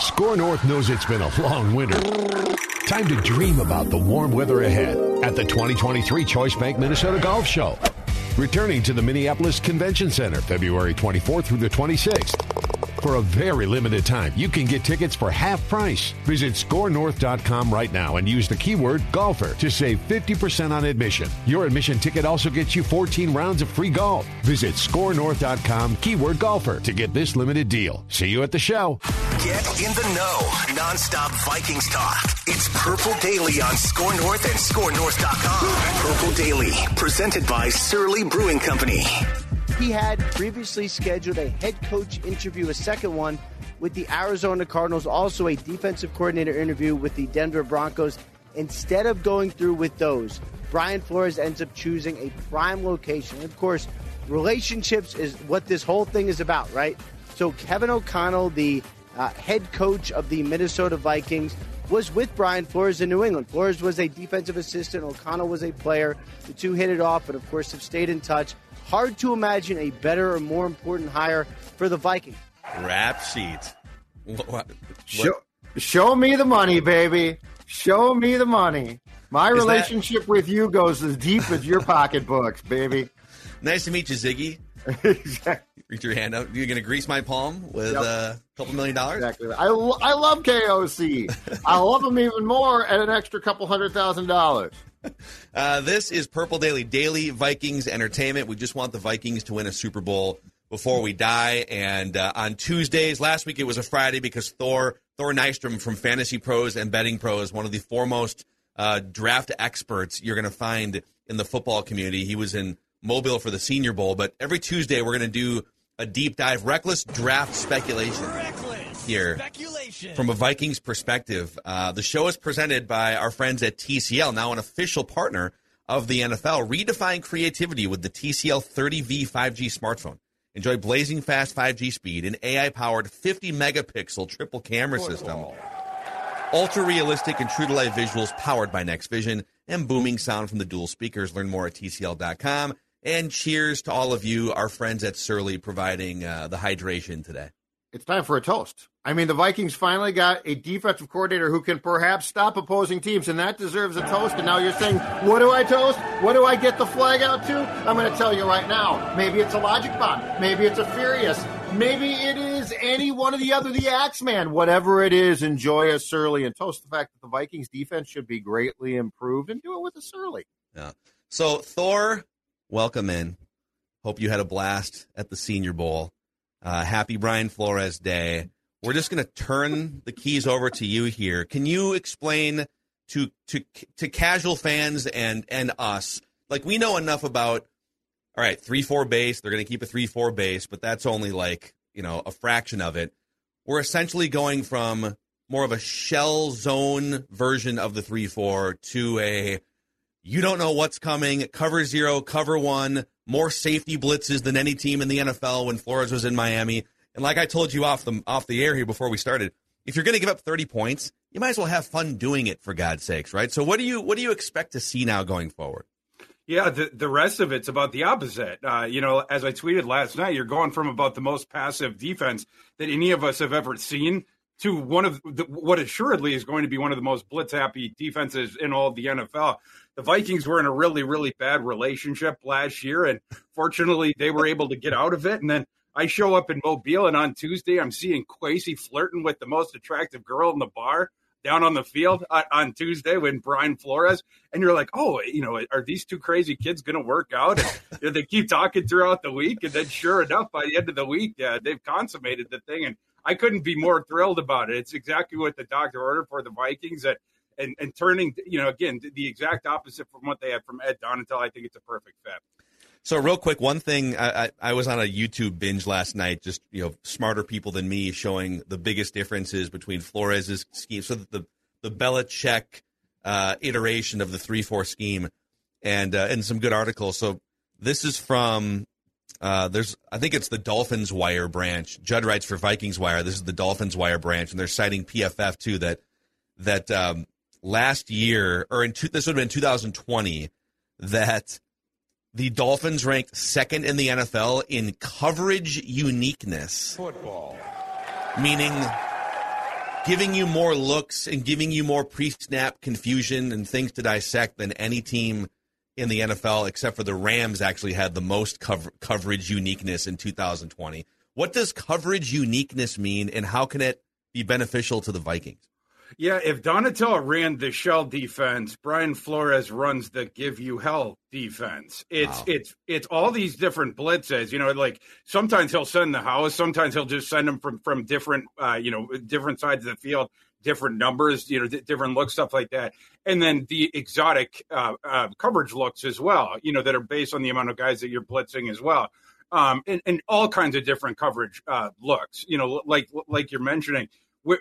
Score North knows it's been a long winter. Time to dream about the warm weather ahead at the 2023 Choice Bank Minnesota Golf Show. Returning to the Minneapolis Convention Center February 24th through the 26th. For a very limited time, you can get tickets for half price. Visit scorenorth.com right now and use the keyword golfer to save 50% on admission. Your admission ticket also gets you 14 rounds of free golf. Visit scorenorth.com, keyword golfer, to get this limited deal. See you at the show. Get in the know. Nonstop Vikings talk. It's Purple Daily on Score North and scorenorth.com. Purple Daily, presented by Surly Brewing Company. He had previously scheduled a head coach interview, a second one with the Arizona Cardinals, also a defensive coordinator interview with the Denver Broncos. Instead of going through with those, Brian Flores ends up choosing a prime location. And of course, relationships is what this whole thing is about, right? So Kevin O'Connell, the head coach of the Minnesota Vikings, was with Brian Flores in New England. Flores was a defensive assistant. O'Connell was a player. The two hit it off, but of course have stayed in touch. Hard to imagine a better or more important hire for the Vikings. Rap sheet. What? Show me the money, baby. Show me the money. My relationship with you goes as deep as your pocketbooks, baby. Nice to meet you, Ziggy. Exactly. Reach your hand out. You're going to grease my palm with a couple $1,000,000? Exactly. I love KOC. I love them even more at an extra couple $100,000. This is Purple Daily, daily Vikings entertainment. We just want the Vikings to win a Super Bowl before we die. And on Tuesdays, last week it was a Friday because Thor Nystrom from Fantasy Pros and Betting Pros, one of the foremost draft experts you're going to find in the football community. He was in Mobile for the Senior Bowl, but every Tuesday we're going to do a deep dive, reckless draft speculation here from a Vikings perspective. The show is presented by our friends at TCL, now an official partner of the NFL. Redefine creativity with the TCL 30V 5G smartphone. Enjoy blazing fast 5G speed, an AI-powered 50-megapixel triple camera system, ultra-realistic and true-to-life visuals powered by Next Vision, and booming sound from the dual speakers. Learn more at TCL.com. And cheers to all of you, our friends at Surly, providing the hydration today. It's time for a toast. I mean, the Vikings finally got a defensive coordinator who can perhaps stop opposing teams, and that deserves a toast. And now you're saying, what do I toast? What do I get the flag out to? I'm going to tell you right now. Maybe it's a logic bomb. Maybe it's a furious. Maybe it is any one or the other, the Axeman. Whatever it is, enjoy a Surly and toast the fact that the Vikings defense should be greatly improved, and do it with a Surly. Yeah. So, Thor, welcome in. Hope you had a blast at the Senior Bowl. Happy Brian Flores Day. We're just going to turn the keys over to you here. Can you explain to casual fans and us, like, we know enough about, all right, 3-4 base, they're going to keep a 3-4 base, but that's only like, you know, a fraction of it. We're essentially going from more of a shell zone version of the 3-4 to a, you don't know what's coming, cover zero, cover one, more safety blitzes than any team in the NFL when Flores was in Miami. And like I told you off the air here before we started, if you're going to give up 30 points, you might as well have fun doing it, for God's sakes, right? So what do you expect to see now going forward? Yeah, the rest of it's about the opposite. You know, as I tweeted last night, you're going from about the most passive defense that any of us have ever seen to one of what assuredly is going to be one of the most blitz-happy defenses in all of the NFL. The Vikings were in a really, really bad relationship last year, and fortunately they were able to get out of it. And then I show up in Mobile, and on Tuesday, I'm seeing Kwesi flirting with the most attractive girl in the bar down on the field on Tuesday with Brian Flores. And you're like, oh, you know, are these two crazy kids going to work out? And you know, they keep talking throughout the week. And then sure enough, by the end of the week, they've consummated the thing. And I couldn't be more thrilled about it. It's exactly what the doctor ordered for the Vikings. And turning, you know, again, the exact opposite from what they had from Ed Donatell. I think it's a perfect fit. So real quick, one thing, I was on a YouTube binge last night, just, you know, smarter people than me showing the biggest differences between Flores' scheme. So the Belichick iteration of the 3-4 scheme and some good articles. So this is from, I think it's the Dolphins Wire branch. Judd writes for Vikings Wire. This is the Dolphins Wire branch, and they're citing PFF too, that last year, or this would have been 2020, that the Dolphins ranked second in the NFL in coverage uniqueness. Football. Meaning giving you more looks and giving you more pre-snap confusion and things to dissect than any team in the NFL, except for the Rams actually had the most coverage uniqueness in 2020. What does coverage uniqueness mean, and how can it be beneficial to the Vikings? Yeah, if Donatell ran the shell defense, Brian Flores runs the give you hell defense. It's all these different blitzes. You know, like sometimes he'll send the house, sometimes he'll just send them from different, you know, different sides of the field, different numbers, you know, different looks, stuff like that. And then the exotic coverage looks as well, you know, that are based on the amount of guys that you're blitzing as well. And all kinds of different coverage looks, you know, like you're mentioning.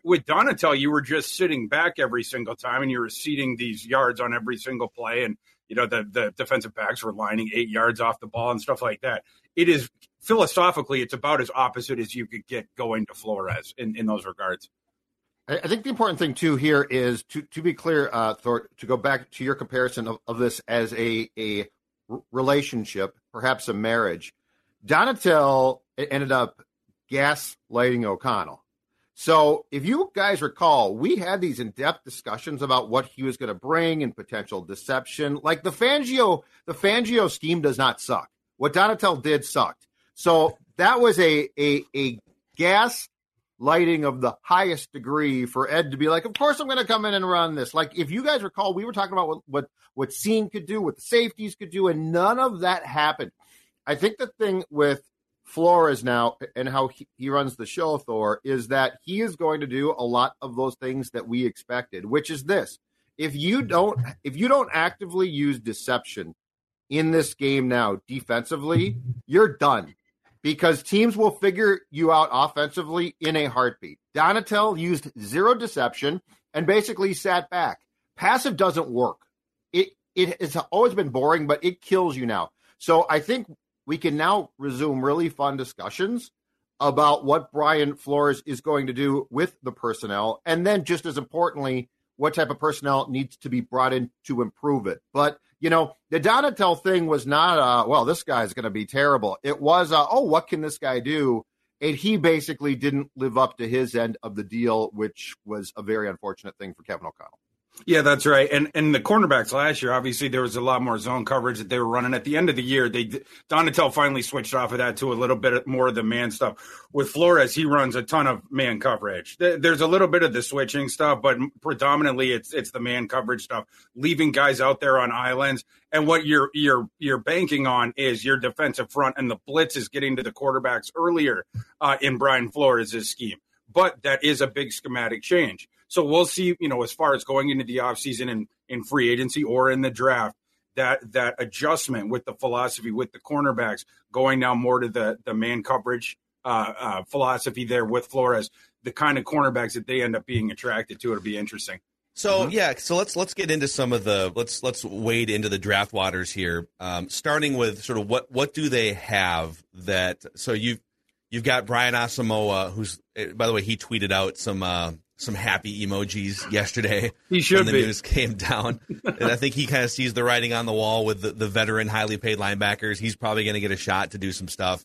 With Donatell, you were just sitting back every single time, and you were ceding these yards on every single play. And, you know, the defensive backs were lining 8 yards off the ball and stuff like that. It is philosophically, it's about as opposite as you could get going to Flores in those regards. I think the important thing, too, here is to be clear, Thor, to go back to your comparison of this as a relationship, perhaps a marriage. Donatell ended up gaslighting O'Connell. So if you guys recall, we had these in-depth discussions about what he was going to bring and potential deception. Like the Fangio scheme does not suck. What Donatell did sucked. So that was a gaslighting of the highest degree for Ed to be like, of course I'm going to come in and run this. Like if you guys recall, we were talking about what Cine could do, what the safeties could do, and none of that happened. I think the thing with Flores now and how he runs the show, Thor, is that he is going to do a lot of those things that we expected, which is this. If you don't actively use deception in this game now defensively, you're done, because teams will figure you out offensively in a heartbeat. Donatell used zero deception and basically sat back. Passive doesn't work. It's always been boring, but it kills you now. So I think we can now resume really fun discussions about what Brian Flores is going to do with the personnel, and then just as importantly, what type of personnel needs to be brought in to improve it. But, you know, the Donatell thing was not, well, this guy's going to be terrible. It was, what can this guy do? And he basically didn't live up to his end of the deal, which was a very unfortunate thing for Kevin O'Connell. Yeah, that's right. And the cornerbacks last year, obviously, there was a lot more zone coverage that they were running. At the end of the year, Donatell finally switched off of that to a little bit more of the man stuff. With Flores, he runs a ton of man coverage. There's a little bit of the switching stuff, but predominantly it's the man coverage stuff, leaving guys out there on islands. And what you're banking on is your defensive front and the blitz is getting to the quarterbacks earlier in Brian Flores' scheme. But that is a big schematic change. So we'll see, you know, as far as going into the offseason and in free agency or in the draft, that adjustment with the philosophy with the cornerbacks, going now more to the man coverage philosophy there with Flores, the kind of cornerbacks that they end up being attracted to, it'll be interesting. So, so let's get into some of let's wade into the draft waters here, starting with sort of what do they have that – so you've got Brian Asamoah, who's – by the way, he tweeted out some happy emojis yesterday. He should when the news came down. And I think he kind of sees the writing on the wall with the veteran, highly paid linebackers. He's probably going to get a shot to do some stuff.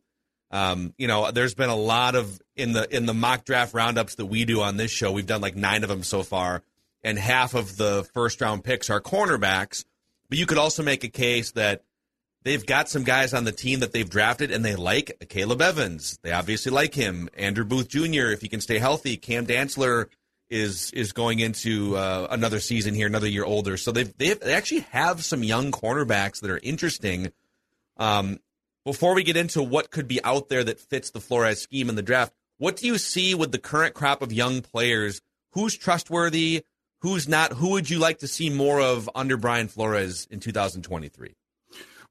You know, there's been a lot of in the mock draft roundups that we do on this show. We've done like 9 of them so far, and half of the first round picks are cornerbacks. But you could also make a case that They've got some guys on the team that they've drafted and they like. Caleb Evans, they obviously like him. Andrew Booth Jr., if he can stay healthy. Cam Dantzler is going into another season here, another year older. So they actually have some young cornerbacks that are interesting. Before we get into what could be out there that fits the Flores scheme in the draft, what do you see with the current crop of young players? Who's trustworthy? Who's not? Who would you like to see more of under Brian Flores in 2023?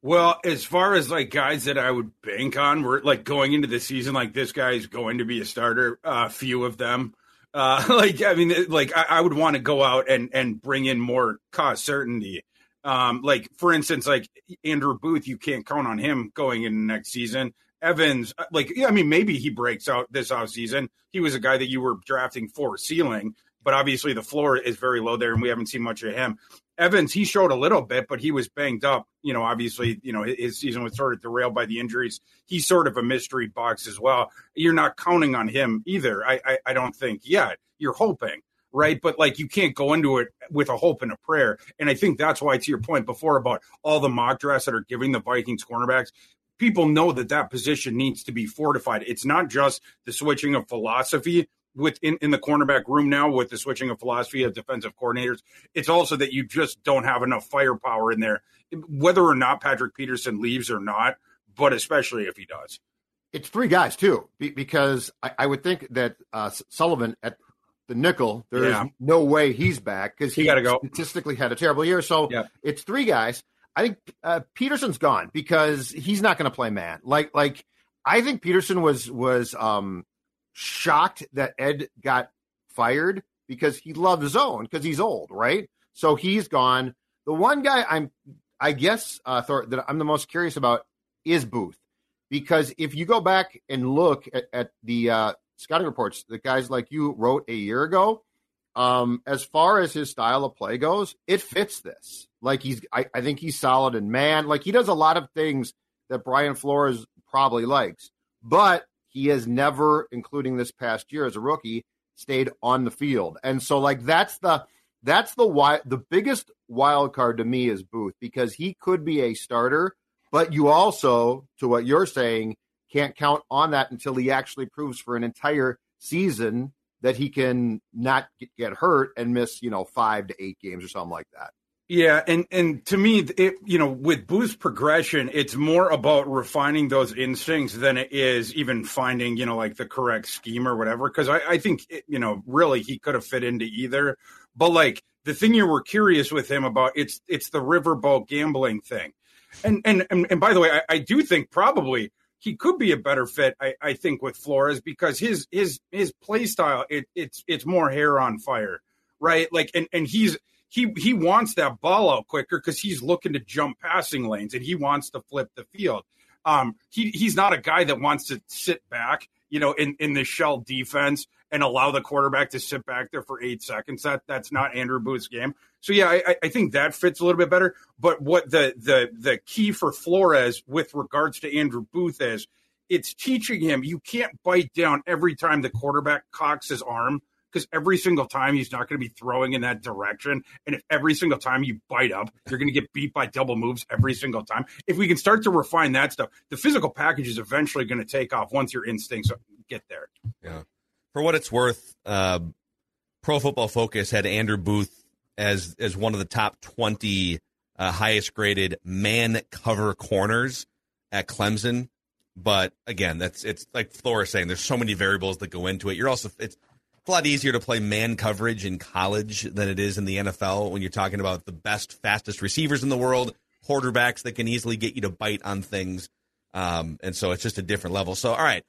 Well, as far as like guys that I would bank on, we're like going into the season, like this guy is going to be a starter. Few of them. I would want to go out and bring in more cost certainty. For instance, like Andrew Booth, you can't count on him going into next season. Evans, maybe he breaks out this offseason. He was a guy that you were drafting for ceiling, but obviously the floor is very low there, and we haven't seen much of him. Evans, he showed a little bit, but he was banged up. His season was sort of derailed by the injuries. He's sort of a mystery box as well. You're not counting on him either, I don't think yet. You're hoping, right? But, you can't go into it with a hope and a prayer. And I think that's why, to your point before about all the mock drafts that are giving the Vikings cornerbacks, people know that position needs to be fortified. It's not just the switching of philosophy within the cornerback room now with the switching of philosophy of defensive coordinators. It's also that you just don't have enough firepower in there, whether or not Patrick Peterson leaves or not, but especially if he does. It's three guys, too, because I would think that Sullivan at the nickel, there is no way he's back because he statistically had a terrible year. So It's three guys. I think Peterson's gone because he's not going to play man. I think Peterson was shocked that Ed got fired because he loved his own because he's old, right? So he's gone. The one guy that I'm the most curious about is Booth, because if you go back and look at the scouting reports that guys like you wrote a year ago, as far as his style of play goes, it fits this. I think he's solid in man. He does a lot of things that Brian Flores probably likes, but he has never, including this past year as a rookie, stayed on the field. And so that's the biggest wild card to me is Booth, because he could be a starter, but you also, to what you're saying, can't count on that until he actually proves for an entire season that he can not get hurt and miss, 5 to 8 games or something like that. Yeah, and to me, with Booth's progression, it's more about refining those instincts than it is even finding, the correct scheme or whatever. Because I think, really he could have fit into either. But, the thing you were curious with him about, it's the riverboat gambling thing. And by the way, I do think probably he could be a better fit, I think, with Flores, because his play style, it's more hair on fire, right? He wants that ball out quicker because he's looking to jump passing lanes and he wants to flip the field. He's not a guy that wants to sit back, in the shell defense and allow the quarterback to sit back there for 8 seconds. That's not Andrew Booth's game. So yeah, I think that fits a little bit better. But what the key for Flores with regards to Andrew Booth is, it's teaching him you can't bite down every time the quarterback cocks his arm, because every single time he's not going to be throwing in that direction. And if every single time you bite up, you're going to get beat by double moves every single time. If we can start to refine that stuff, the physical package is eventually going to take off once your instincts get there. Yeah. For what it's worth, Pro Football Focus had Andrew Booth as one of the top 20 highest graded man cover corners at Clemson. But again, it's like Flora saying, there's so many variables that go into it. You're also, it's a lot easier to play man coverage in college than it is in the NFL when you're talking about the best, fastest receivers in the world, quarterbacks that can easily get you to bite on things. And so it's just a different level. So, all right,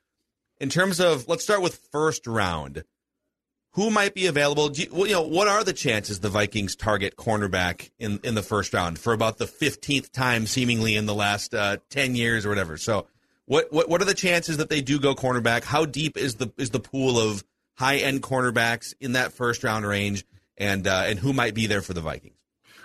in terms of, let's start with first round. Who might be available? What are the chances the Vikings target cornerback in the first round for about the 15th time seemingly in the last 10 years or whatever? So what are the chances that they do go cornerback? How deep is the pool of high-end cornerbacks in that first-round range, and who might be there for the Vikings?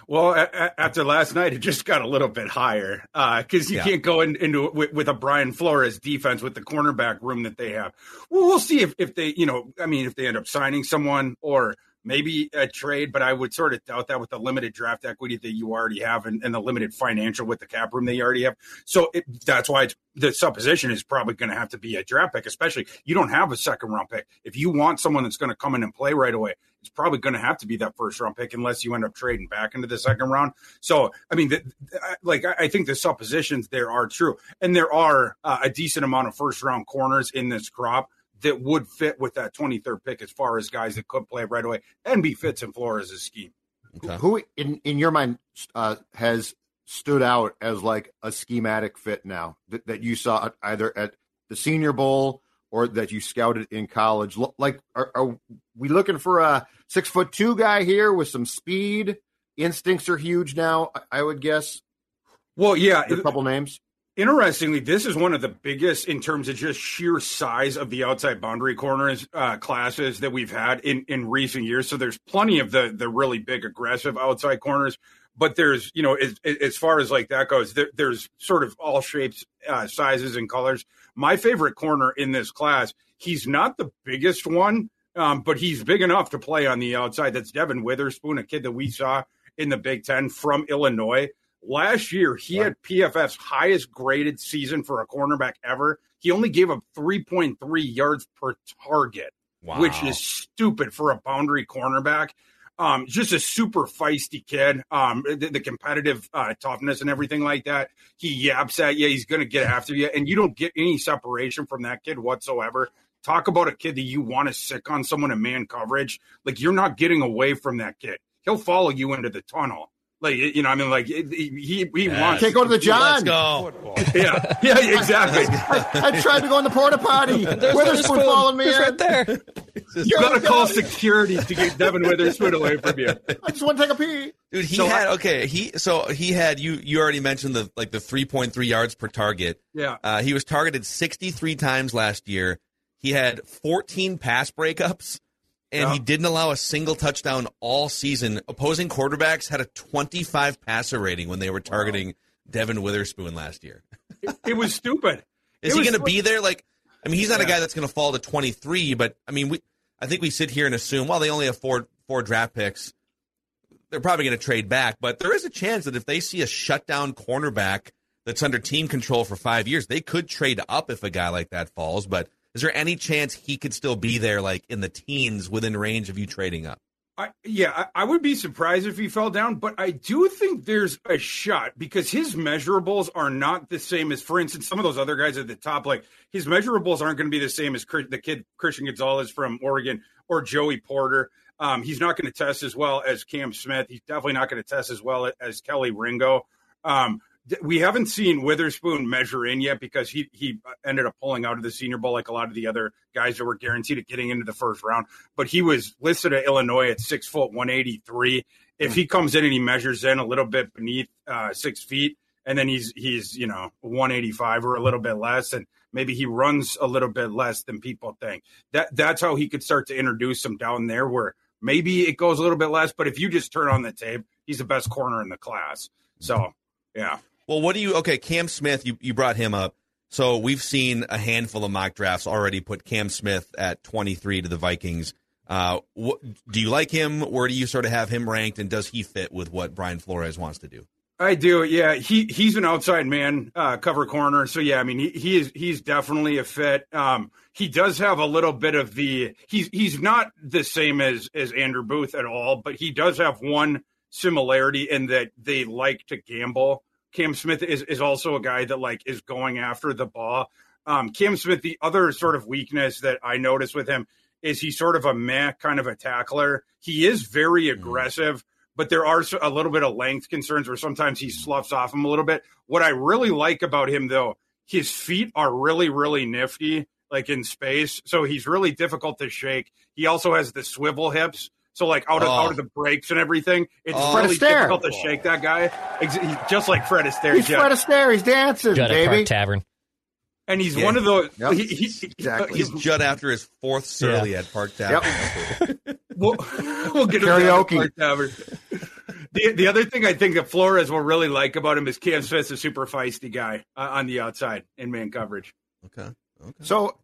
Well, after last night, it just got a little bit higher because you can't go into it with a Brian Flores defense with the cornerback room that they have. Well, we'll see if they end up signing someone or maybe a trade, but I would sort of doubt that with the limited draft equity that you already have and the limited financial with the cap room that you already have. So that's why the supposition is probably going to have to be a draft pick, especially you don't have a second round pick. If you want someone that's going to come in and play right away, it's probably going to have to be that first round pick unless you end up trading back into the second round. So, I mean, I think the suppositions there are true. And there are a decent amount of first round corners in this crop that would fit with that 23rd pick as far as guys that could play right away and be fits in Flores' scheme. Okay. Who in your mind has stood out as like a schematic fit now that you saw either at the Senior Bowl or that you scouted in college? Like, are we looking for a 6'2" guy here with some speed? Instincts are huge now, I would guess. Well, yeah. A couple names. Interestingly, this is one of the biggest in terms of just sheer size of the outside boundary corners classes that we've had in recent years. So there's plenty of the really big, aggressive outside corners. But there's, you know, as far as like that goes, there's sort of all shapes, sizes and colors. My favorite corner in this class, he's not the biggest one, but he's big enough to play on the outside. That's Devon Witherspoon, a kid that we saw in the Big Ten from Illinois. Last year, he had PFF's highest graded season for a cornerback ever. He only gave up 3.3 yards per target, which is stupid for a boundary cornerback. Just a super feisty kid, the competitive toughness and everything like that. He yaps at you. He's going to get after you, and you don't get any separation from that kid whatsoever. Talk about a kid that you want to sick on someone in man coverage. Like, you're not getting away from that kid. He'll follow you into the tunnel. Like, you know, I mean, like he wants. Can't go to the John. Let's go. Yeah, exactly. I tried to go in the porta potty. Witherspoon following me right there. You got to call security to get Devon Witherspoon away from you. I just want to take a pee. Dude, you already mentioned the 3.3 yards per target. Yeah. He was targeted 63 times last year. He had 14 pass breakups. And he didn't allow a single touchdown all season. Opposing quarterbacks had a 25 passer rating when they were targeting Devon Witherspoon last year. It was stupid. Is he going to be there? Like, I mean, he's not a guy that's going to fall to 23. But I mean, I think we sit here and assume, well, they only have four draft picks. They're probably going to trade back. But there is a chance that if they see a shutdown cornerback that's under team control for 5 years, they could trade up if a guy like that falls. But is there any chance he could still be there, like in the teens, within range of you trading up? I would be surprised if he fell down, but I do think there's a shot because his measurables are not the same as, for instance, some of those other guys at the top. Like, his measurables aren't going to be the same as the kid Christian Gonzalez from Oregon or Joey Porter. He's not going to test as well as Cam Smith. He's definitely not going to test as well as Kelly Ringo. We haven't seen Witherspoon measure in yet because he ended up pulling out of the Senior Bowl like a lot of the other guys that were guaranteed at getting into the first round. But he was listed at Illinois at 6 foot 183. If he comes in and he measures in a little bit beneath 6 feet, and then he's 185 or a little bit less, and maybe he runs a little bit less than people think. That's how he could start to introduce him down there, where maybe it goes a little bit less. But if you just turn on the tape, he's the best corner in the class. So yeah. Well, Cam Smith, you brought him up. So we've seen a handful of mock drafts already put Cam Smith at 23 to the Vikings. Do you like him? Where do you sort of have him ranked, and does he fit with what Brian Flores wants to do? I do, yeah. He's an outside man, cover corner. So, yeah, I mean, he's definitely a fit. He does have a little bit of the – he's not the same as Andrew Booth at all, but he does have one similarity in that they like to gamble. Cam Smith is also a guy that, like, is going after the ball. Cam Smith, the other sort of weakness that I noticed with him is he's sort of a meh kind of a tackler. He is very aggressive, but there are a little bit of length concerns where sometimes he sloughs off him a little bit. What I really like about him, though, his feet are really, really nifty, like in space. So he's really difficult to shake. He also has the swivel hips. So, like, out of the breaks and everything, it's really difficult to shake that guy. He's just like Fred Astaire. He's Fred Astaire. He's dancing, Judd baby. Park Tavern. And he's one of those. Yep. He's Judd after his fourth Surly at Park Tavern. Yep. we'll get him karaoke. Park Tavern. The other thing I think that Flores will really like about him is Cam Smith's a super feisty guy on the outside in man coverage. Okay. So,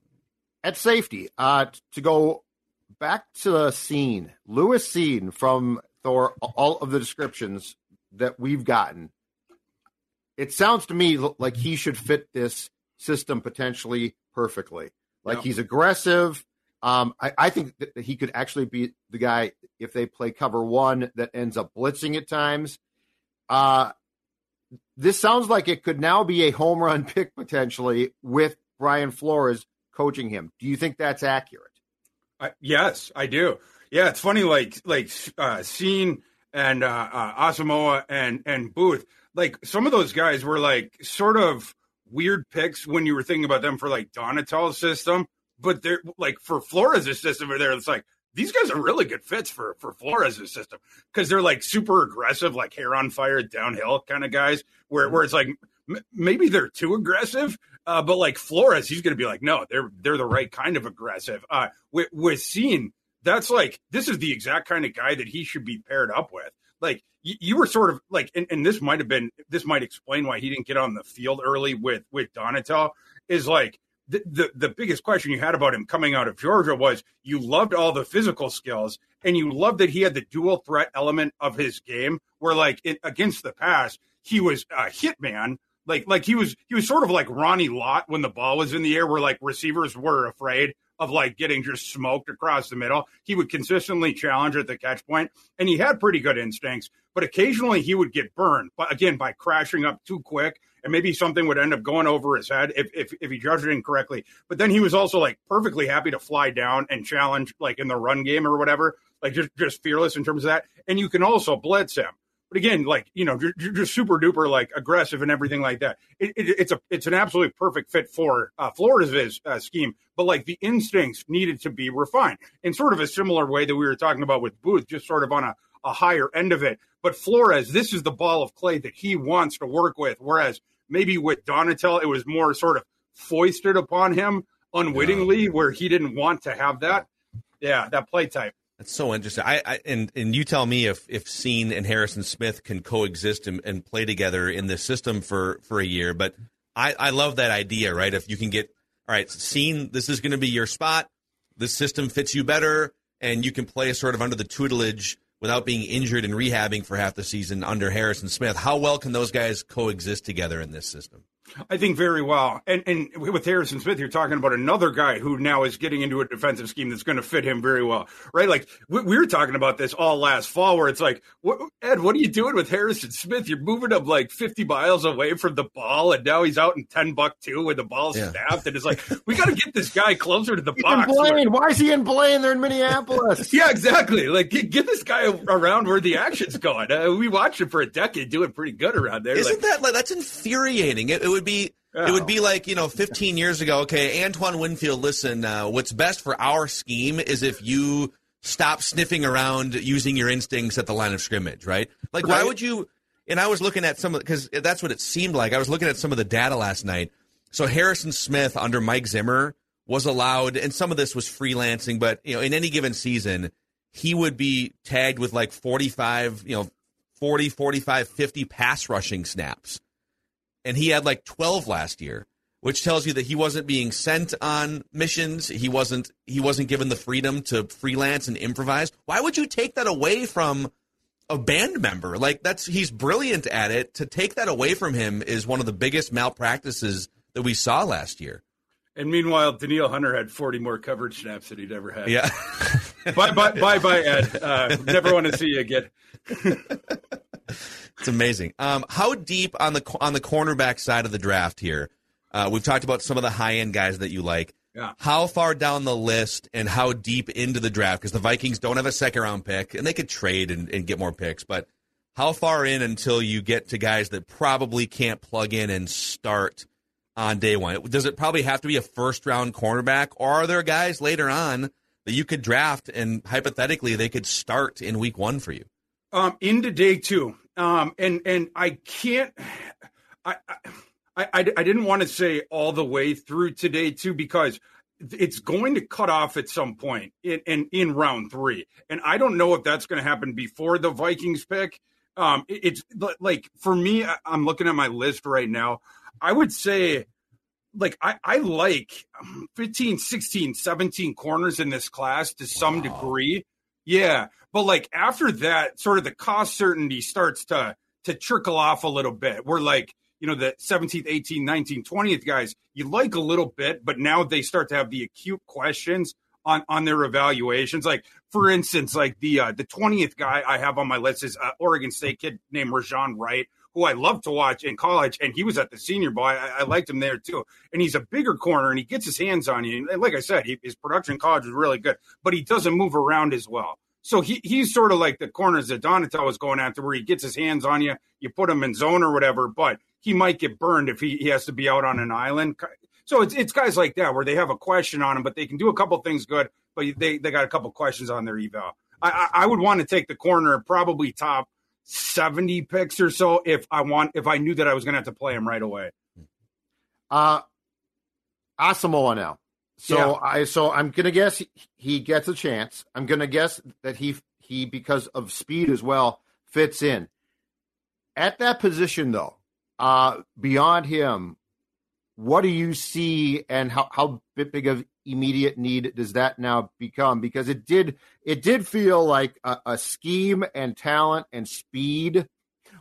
at safety, to go back to Cine, Lewis Cine from Thor, all of the descriptions that we've gotten, it sounds to me like he should fit this system potentially perfectly. Like, he's aggressive. I think that he could actually be the guy, if they play cover one, that ends up blitzing at times. This sounds like it could now be a home run pick potentially with Brian Flores coaching him. Do you think that's accurate? Yes, I do. Yeah, it's funny, like Cine and Asamoah and Booth, like some of those guys were like sort of weird picks when you were thinking about them for like Donatell's system. But they're like for Flores' system over there, it's like these guys are really good fits for Flores' system because they're like super aggressive, like hair on fire, downhill kind of guys where it's like maybe they're too aggressive. But like Flores, he's going to be like, no, they're the right kind of aggressive. With Cine, that's like, this is the exact kind of guy that he should be paired up with. Like you were sort of like, and this might explain why he didn't get on the field early with Donatell is like, the biggest question you had about him coming out of Georgia was you loved all the physical skills and you loved that he had the dual threat element of his game where like against the pass, he was a hitman. Like he was sort of like Ronnie Lott when the ball was in the air where like receivers were afraid of like getting just smoked across the middle. He would consistently challenge at the catch point and he had pretty good instincts, but occasionally he would get burned, but again, by crashing up too quick. And maybe something would end up going over his head if he judged it incorrectly. But then he was also like perfectly happy to fly down and challenge like in the run game or whatever, like just fearless in terms of that. And you can also blitz him. But again, like, you know, just super duper like aggressive and everything like that. It's an absolutely perfect fit for Flores' scheme. But like the instincts needed to be refined in sort of a similar way that we were talking about with Booth, just sort of on a higher end of it. But Flores, this is the ball of clay that he wants to work with, whereas maybe with Donatell, it was more sort of foisted upon him unwittingly where he didn't want to have that. Yeah, that play type. That's so interesting. And you tell me if Cine and Harrison Smith can coexist and play together in this system for a year. But I love that idea, right? If you can get, all right, Cine, this is going to be your spot. This system fits you better, and you can play sort of under the tutelage without being injured and rehabbing for half the season under Harrison Smith. How well can those guys coexist together in this system? I think very well. And with Harrison Smith, you're talking about another guy who now is getting into a defensive scheme that's going to fit him very well, right? Like, we were talking about this all last fall where it's like, what are you doing with Harrison Smith? You're moving him like 50 miles away from the ball, and now he's out in 10-buck 2 with the ball snapped. And it's like, we got to get this guy closer to the box. Why is he in Blaine? They're in Minneapolis. Yeah, exactly. Like, get this guy around where the action's going. We watched him for a decade doing pretty good around there. Isn't like, that's infuriating? It would be like, you know, 15 years ago, okay, Antoine Winfield, listen, what's best for our scheme is if you stop sniffing around using your instincts at the line of scrimmage, right? Like, why would you – and I was looking at some of – because that's what it seemed like. I was looking at some of the data last night. So Harrison Smith under Mike Zimmer was allowed – and some of this was freelancing, but, you know, in any given season, he would be tagged with like 40, 45, 50 pass rushing snaps. And he had like 12 last year, which tells you that he wasn't being sent on missions. He wasn't given the freedom to freelance and improvise. Why would you take that away from a band member? Like, he's brilliant at it. To take that away from him is one of the biggest malpractices that we saw last year. And meanwhile, Daniil Hunter had 40 more coverage snaps that he'd ever had. Yeah. bye, Ed. Never want to see you again. It's amazing. How deep on the cornerback side of the draft here? We've talked about some of the high-end guys that you like. Yeah. How far down the list and how deep into the draft? Because the Vikings don't have a second-round pick, and they could trade and get more picks. But how far in until you get to guys that probably can't plug in and start on day one? Does it probably have to be a first-round cornerback, or are there guys later on that you could draft and hypothetically they could start in week one for you? Into day two. And I can't, I didn't want to say all the way through today too, because it's going to cut off at some point in round three. And I don't know if that's going to happen before the Vikings pick. It's like, for me, I'm looking at my list right now. I would say like I like 15, 16, 17 corners in this class to some degree. Yeah. But like after that, sort of the cost certainty starts to trickle off a little bit. We're like, you know, the 17th, 18th, 19th, 20th guys, you like a little bit, but now they start to have the acute questions on their evaluations. Like, for instance, like the 20th guy I have on my list is an Oregon State kid named Rajon Wright, who I loved to watch in college, and he was at the Senior Bowl. I liked him there, too. And he's a bigger corner, and he gets his hands on you. And like I said, his production in college was really good, but he doesn't move around as well. So he's sort of like the corners that Donatell was going after, where he gets his hands on you, you put him in zone or whatever, but he might get burned if he has to be out on an island. So it's guys like that where they have a question on them, but they can do a couple things good, but they got a couple questions on their eval. I would want to take the corner probably top 70 picks or so if I knew that I was going to have to play him right away. Asamoah now. So I'm going to guess he gets a chance. I'm going to guess that he because of speed as well fits in at that position though. Beyond him, what do you see and how big of immediate need does that now become? Because it did feel like a scheme and talent and speed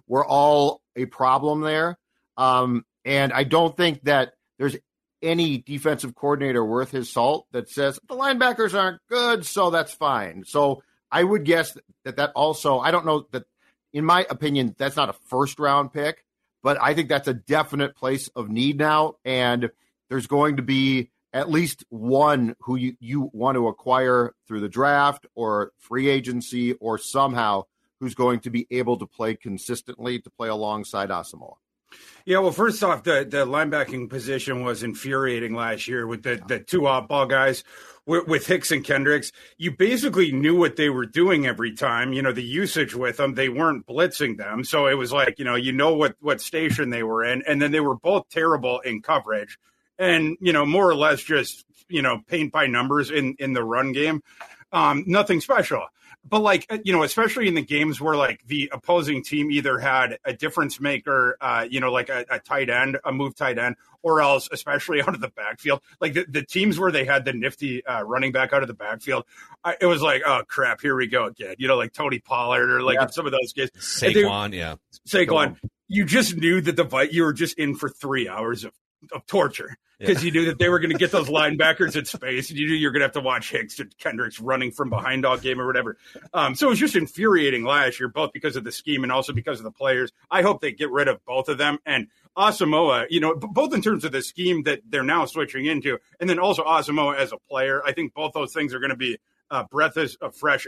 were all a problem there. And I don't think that there's any defensive coordinator worth his salt that says the linebackers aren't good, so that's fine. So I would guess that also, I don't know that, in my opinion, that's not a first round pick, but I think that's a definite place of need now. And there's going to be at least one who you want to acquire through the draft or free agency or somehow who's going to be able to play consistently, to play alongside Asamoah. Yeah, well, first off, the linebacking position was infuriating last year with the two off-ball guys with Hicks and Kendricks. You basically knew what they were doing every time, you know, the usage with them. They weren't blitzing them. So it was like, you know what station they were in. And then they were both terrible in coverage and, you know, more or less just, you know, paint by numbers in the run game. Nothing special. But, like, you know, especially in the games where, like, the opposing team either had a difference maker, you know, like a tight end, a move tight end, or else, especially out of the backfield, like the teams where they had the nifty running back out of the backfield, it was like, oh, crap, here we go again. You know, like Tony Pollard or, like, some of those guys. Saquon. You just knew that you were just in for 3 hours of torture because you knew that they were going to get those linebackers in space and you knew you're going to have to watch Hicks and Kendricks running from behind all game or whatever. So it was just infuriating last year, both because of the scheme and also because of the players. I hope they get rid of both of them. And Asamoah, you know, both in terms of the scheme that they're now switching into and then also Asamoah as a player. I think both those things are going to be breath of fresh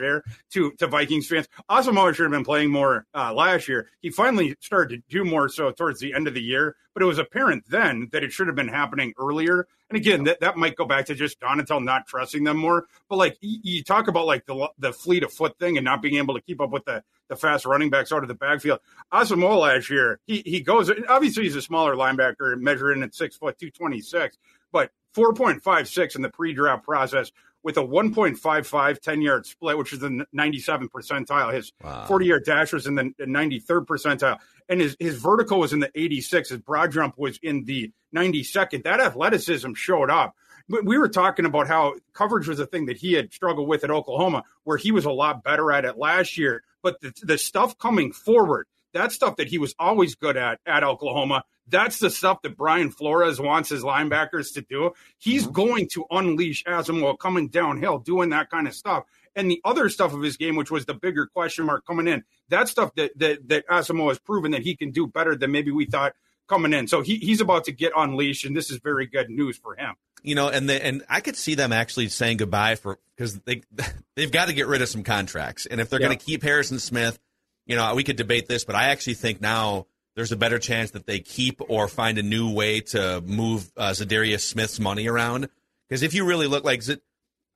air to Vikings fans. Asamoah should have been playing more last year. He finally started to do more so towards the end of the year, but it was apparent then that it should have been happening earlier. And again, that might go back to just Donatell not trusting them more. But like you talk about like the fleet of foot thing and not being able to keep up with the fast running backs out of the backfield. Asamoah last year, he goes, obviously he's a smaller linebacker measuring at 6 foot, 226, but 4.56 in the pre-draft process with a 1.55 10-yard split, which is the 97th percentile. His 40-yard dash was in the 93rd percentile. And his vertical was in the 86th. His broad jump was in the 92nd. That athleticism showed up. But we were talking about how coverage was a thing that he had struggled with at Oklahoma, where he was a lot better at it last year. But the stuff coming forward, that stuff that he was always good at Oklahoma, that's the stuff that Brian Flores wants his linebackers to do. He's going to unleash Asamoah coming downhill, doing that kind of stuff. And the other stuff of his game, which was the bigger question mark coming in, that stuff that Asamoah has proven that he can do better than maybe we thought coming in. So he's about to get unleashed, and this is very good news for him. You know, and I could see them actually saying goodbye because they've got to get rid of some contracts. And if they're going to keep Harrison Smith, you know, we could debate this, but I actually think now there's a better chance that they keep or find a new way to move Zadarius Smith's money around. Because if you really look like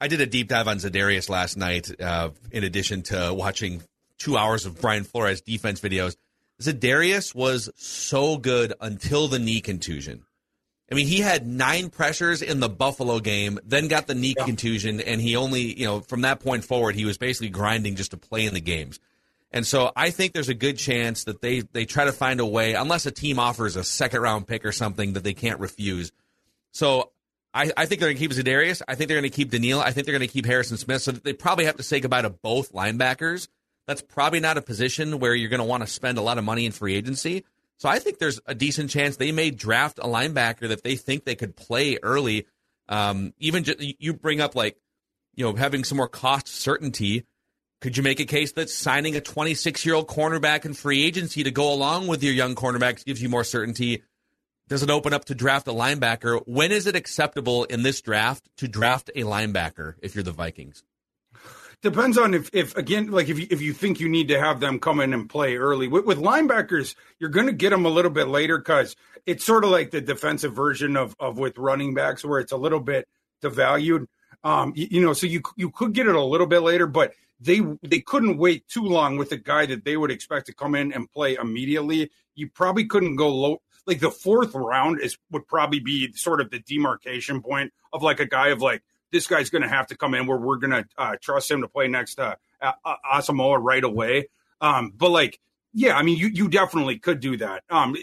I did a deep dive on Zadarius last night in addition to watching 2 hours of Brian Flores defense videos. Zadarius was so good until the knee contusion. I mean, he had 9 pressures in the Buffalo game, then got the knee contusion, and he only, you know, from that point forward, he was basically grinding just to play in the games. And so I think there's a good chance that they try to find a way, unless a team offers a second-round pick or something that they can't refuse. So I think they're going to keep Za'Darius. I think they're going to keep Daniil. I think they're going to keep Harrison Smith. So they probably have to say goodbye to both linebackers. That's probably not a position where you're going to want to spend a lot of money in free agency. So I think there's a decent chance they may draft a linebacker that they think they could play early. Even you bring up, like, you know, having some more cost certainty. Could you make a case that signing a 26-year-old cornerback in free agency to go along with your young cornerbacks gives you more certainty? Does it open up to draft a linebacker? When is it acceptable in this draft to draft a linebacker if you're the Vikings? Depends on if you think you need to have them come in and play early. With linebackers, you're going to get them a little bit later because it's sort of like the defensive version of with running backs where it's a little bit devalued. So you could get it a little bit later, but they couldn't wait too long with a guy that they would expect to come in and play immediately. You probably couldn't go low. Like the fourth round would probably be sort of the demarcation point of like a guy of like, this guy's going to have to come in where we're going to trust him to play next to Asamoah right away. You definitely could do that. And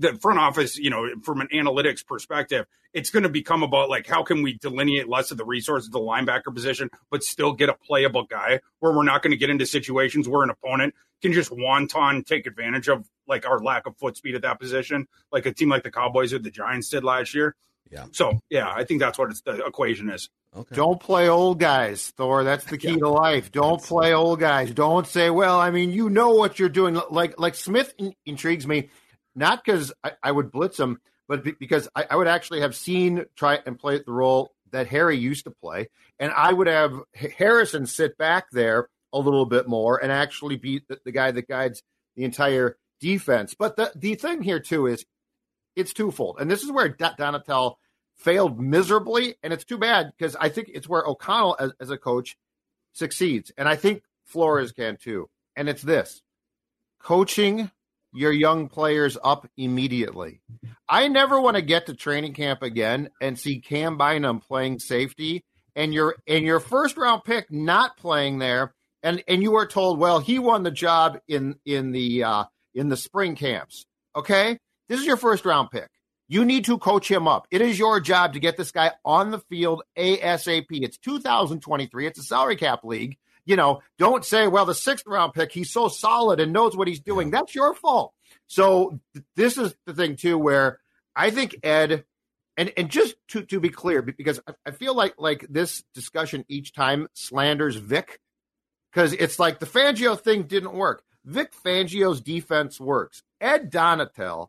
the front office, you know, from an analytics perspective, it's going to become about like, how can we delineate less of the resources of the linebacker position, but still get a playable guy where we're not going to get into situations where an opponent can just wanton take advantage of like our lack of foot speed at that position, like a team like the Cowboys or the Giants did last year. Yeah. So, yeah, I think that's what the equation is. Okay. Don't play old guys, Thor. That's the key to life. Don't play old guys. Don't say, well, I mean, you know what you're doing. Like Smith intrigues me, not because I would blitz him, but because I would actually have seen try and play the role that Harry used to play, and I would have Harrison sit back there a little bit more and actually be the guy that guides the entire defense. But the thing here, too, is it's twofold. And this is where Donatell failed miserably, and it's too bad because I think it's where O'Connell as a coach succeeds. And I think Flores can too. And it's this, coaching your young players up immediately. I never want to get to training camp again and see Cam Bynum playing safety and your first round pick not playing there. And you are told, well, he won the job in the spring camps. Okay. This is your first round pick. You need to coach him up. It is your job to get this guy on the field ASAP. It's 2023. It's a salary cap league. You know, don't say, well, the sixth round pick, he's so solid and knows what he's doing. Yeah. That's your fault. So this is the thing, too, where I think Ed, and just to be clear, because I feel like this discussion each time slanders Vic, because it's like the Fangio thing didn't work. Vic Fangio's defense works. Ed Donatell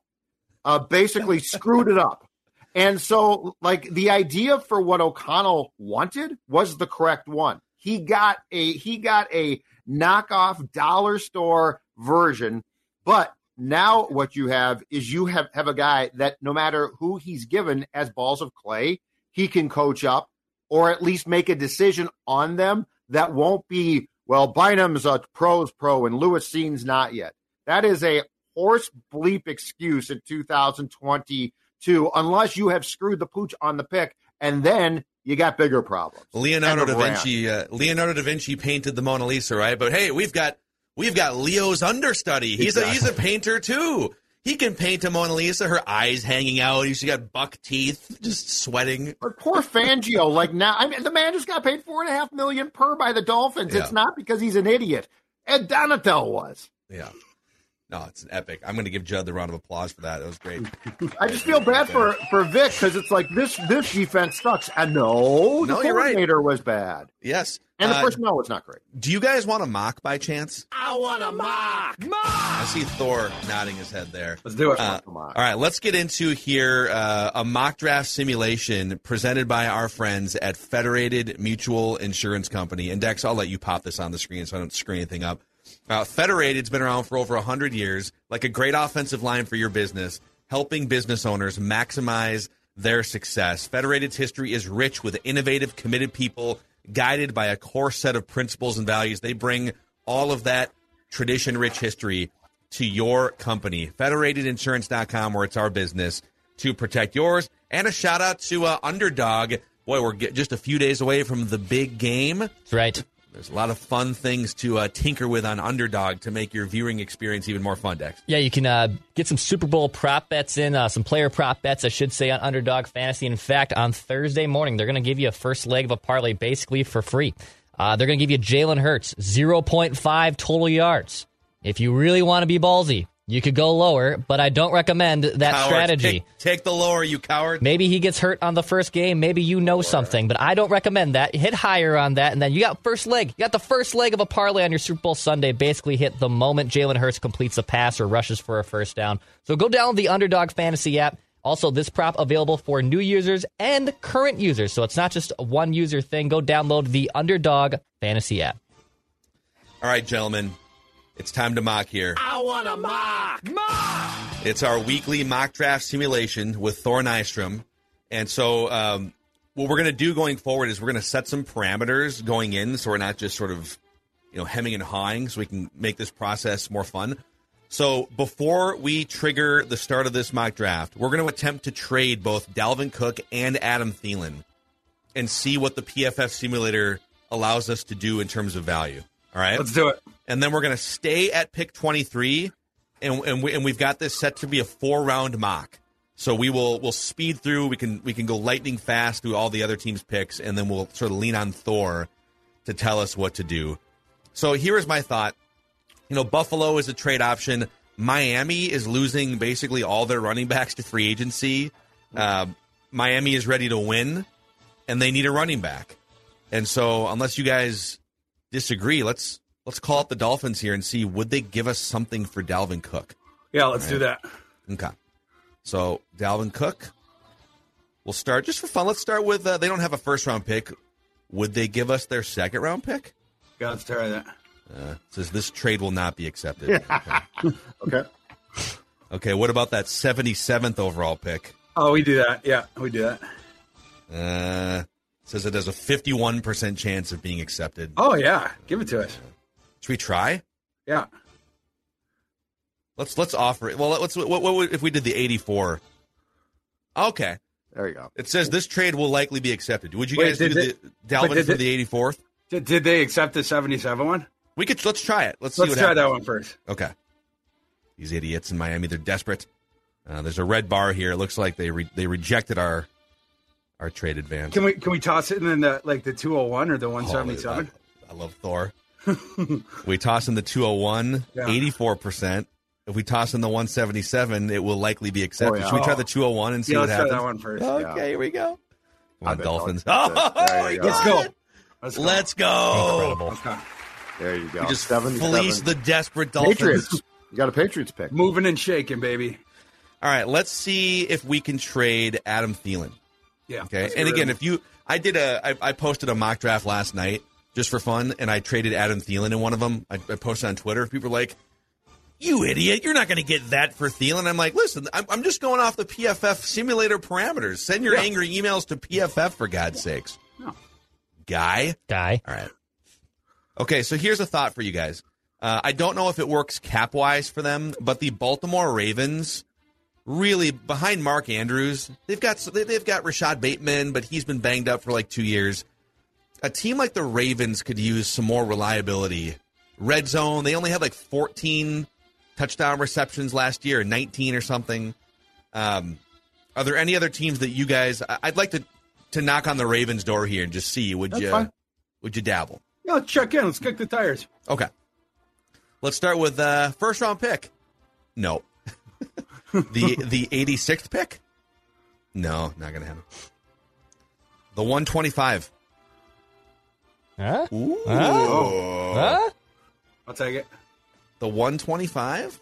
basically screwed it up. And so, like, the idea for what O'Connell wanted was the correct one. He got a knockoff dollar store version, but now what you have is you have a guy that no matter who he's given as balls of clay, he can coach up or at least make a decision on them that won't be, well, Bynum's a pro's pro and Lewis Seen's not yet. That is a horse bleep excuse in 2022, unless you have screwed the pooch on the pick, and then you got bigger problems. Leonardo da Vinci painted the Mona Lisa, right? But hey, we've got Leo's understudy. He's a painter too. He can paint a Mona Lisa. Her eyes hanging out. She's got buck teeth, just sweating. Or poor Fangio. Like now, I mean, the man just got paid $4.5 million per by the Dolphins. Yeah. It's not because he's an idiot. Ed Donatell was. Yeah. No, it's an epic. I'm going to give Judd the round of applause for that. That was great. I just feel bad for Vic because it's like this defense sucks. I know the coordinator was bad. Yes. And the personnel was not great. Do you guys want to mock by chance? I want to mock. I see Thor nodding his head there. Let's do it. All right, let's get into here a mock draft simulation presented by our friends at Federated Mutual Insurance Company. And Dex, I'll let you pop this on the screen so I don't screw anything up. Federated's been around for over 100 years, like a great offensive line for your business, helping business owners maximize their success. Federated's history is rich with innovative, committed people guided by a core set of principles and values. They bring all of that tradition-rich history to your company. Federatedinsurance.com, where it's our business to protect yours. And a shout-out to Underdog. Boy, we're just a few days away from the big game. That's right. There's a lot of fun things to tinker with on Underdog to make your viewing experience even more fun, Dex. Yeah, you can get some Super Bowl prop bets in, some player prop bets, I should say, on Underdog Fantasy. In fact, on Thursday morning, they're going to give you a first leg of a parlay basically for free. They're going to give you Jalen Hurts, 0.5 total yards. If you really want to be ballsy, you could go lower, but I don't recommend that strategy. Take the lower, you coward. Maybe he gets hurt on the first game. Maybe you know something, but I don't recommend that. Hit higher on that, and then you got first leg. You got the first leg of a parlay on your Super Bowl Sunday. Basically hit the moment Jalen Hurts completes a pass or rushes for a first down. So go down the Underdog Fantasy app. Also, this prop available for new users and current users. So it's not just a one-user thing. Go download the Underdog Fantasy app. All right, gentlemen. It's time to mock here. I want to mock! Mock! It's our weekly mock draft simulation with Thor Nystrom. And so what we're going to do going forward is we're going to set some parameters going in so we're not just sort of hemming and hawing, so we can make this process more fun. So before we trigger the start of this mock draft, we're going to attempt to trade both Dalvin Cook and Adam Thielen and see what the PFF simulator allows us to do in terms of value. All right? Let's do it. And then we're going to stay at pick 23, and we've got this set to be a four-round mock. So we'll speed through. We can go lightning fast through all the other teams' picks, and then we'll sort of lean on Thor to tell us what to do. So here is my thought. Buffalo is a trade option. Miami is losing basically all their running backs to free agency. Miami is ready to win, and they need a running back. And so unless you guys disagree, Let's call up the Dolphins here and see, would they give us something for Dalvin Cook? Yeah, let's do that. Okay. So, Dalvin Cook, we'll start just for fun. Let's start with, they don't have a first-round pick. Would they give us their second-round pick? Yeah, let's try that. Says this trade will not be accepted. Okay. Okay, what about that 77th overall pick? Oh, we do that. Yeah, we do that. Says it has a 51% chance of being accepted. Oh, yeah. Give it to us. Should we try? Yeah. Let's offer it. Well, what if we did the 84? Okay. There you go. It says this trade will likely be accepted. Would you guys Dalvin for the 84th? Did they accept the 77 one? We could. Let's try it. Let's see what happens. Let's try that one first. Okay. These idiots in Miami, they're desperate. There's a red bar here. It looks like they rejected our trade advance. Can we toss it in the 201 or the 177? I love Thor. We toss in the 201, 84%. If we toss in the 177, it will likely be accepted. Should we try the 201 and see what happens? Let's try that one first. Okay, here we go. Come on, Dolphins. Let's go. Incredible. Okay. There you go. We just fleece the desperate Dolphins. Patriots. You got a Patriots pick. Moving and shaking, baby. All right, let's see if we can trade Adam Thielen. Yeah. Okay. And again, I posted a mock draft last night. Just for fun, and I traded Adam Thielen in one of them. I posted on Twitter. People were like, you idiot, you're not going to get that for Thielen. I'm like, listen, I'm just going off the PFF simulator parameters. Send your angry emails to PFF, for God's sakes. No. Guy? All right. Okay, so here's a thought for you guys. I don't know if it works cap-wise for them, but the Baltimore Ravens, really, behind Mark Andrews, they've got Rashad Bateman, but he's been banged up for like 2 years. A team like the Ravens could use some more reliability. Red zone, they only had like 14 touchdown receptions last year, 19 or something. Are there any other teams that you guys... I'd like to knock on the Ravens' door here and just see. Would you dabble? Yeah, let's check in. Let's kick the tires. Okay. Let's start with first-round pick. No. the 86th pick? No, not going to happen. The 125. Huh? Ooh. Oh. Huh? I'll take it. The 125?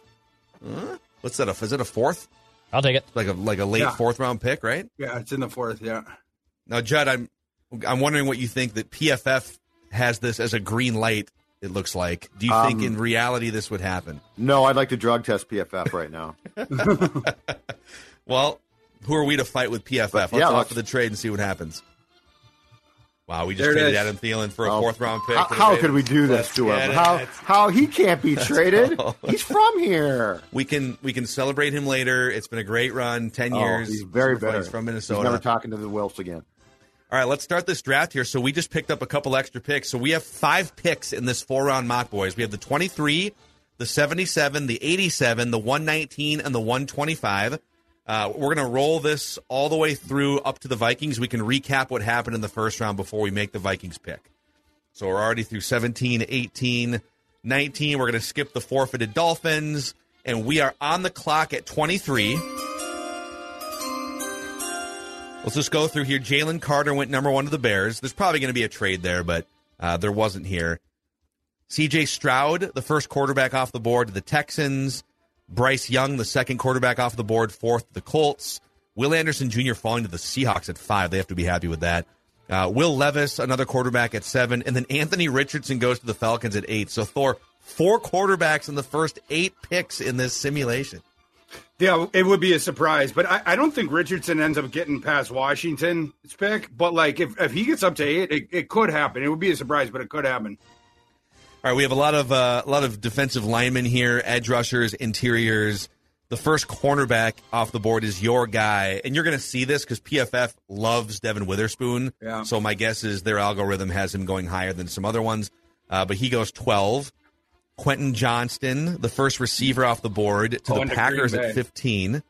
Huh? What's that? Is it a fourth? I'll take it. Like a late fourth round pick, right? Yeah, it's in the fourth. Yeah. Now, Judd, I'm wondering what you think. That PFF has this as a green light. It looks like. Do you think in reality this would happen? No, I'd like to drug test PFF right now. Well, who are we to fight with PFF? Let's for the trade and see what happens. Wow, we just traded Adam Thielen for a fourth-round pick. How could we do this to him? How he can't be traded? Cool. He's from here. We can celebrate him later. It's been a great run, 10 years. He's very better. He's from Minnesota. He's never talking to the Wilfs again. All right, let's start this draft here. So we just picked up a couple extra picks. So we have 5 picks in this four-round mock, boys. We have the 23, the 77, the 87, the 119, and the 125. We're going to roll this all the way through up to the Vikings. We can recap what happened in the first round before we make the Vikings pick. So we're already through 17, 18, 19. We're going to skip the forfeited Dolphins, and we are on the clock at 23. Let's just go through here. Jalen Carter went number 1 to the Bears. There's probably going to be a trade there, but there wasn't here. C.J. Stroud, the first quarterback off the board to the Texans. Bryce Young, the second quarterback off the board, 4th to the Colts. Will Anderson Jr. falling to the Seahawks at 5. They have to be happy with that. Will Levis, another quarterback at 7. And then Anthony Richardson goes to the Falcons at 8. So, Thor, 4 quarterbacks in the first 8 picks in this simulation. Yeah, it would be a surprise, but I don't think Richardson ends up getting past Washington's pick. But, like, if he gets up to 8, it could happen. It would be a surprise, but it could happen. All right, we have a lot of defensive linemen here, edge rushers, interiors. The first cornerback off the board is your guy, and you're going to see this because PFF loves Devon Witherspoon. Yeah. So my guess is their algorithm has him going higher than some other ones, but he goes 12. Quentin Johnston, the first receiver off the board to the Packers at 15.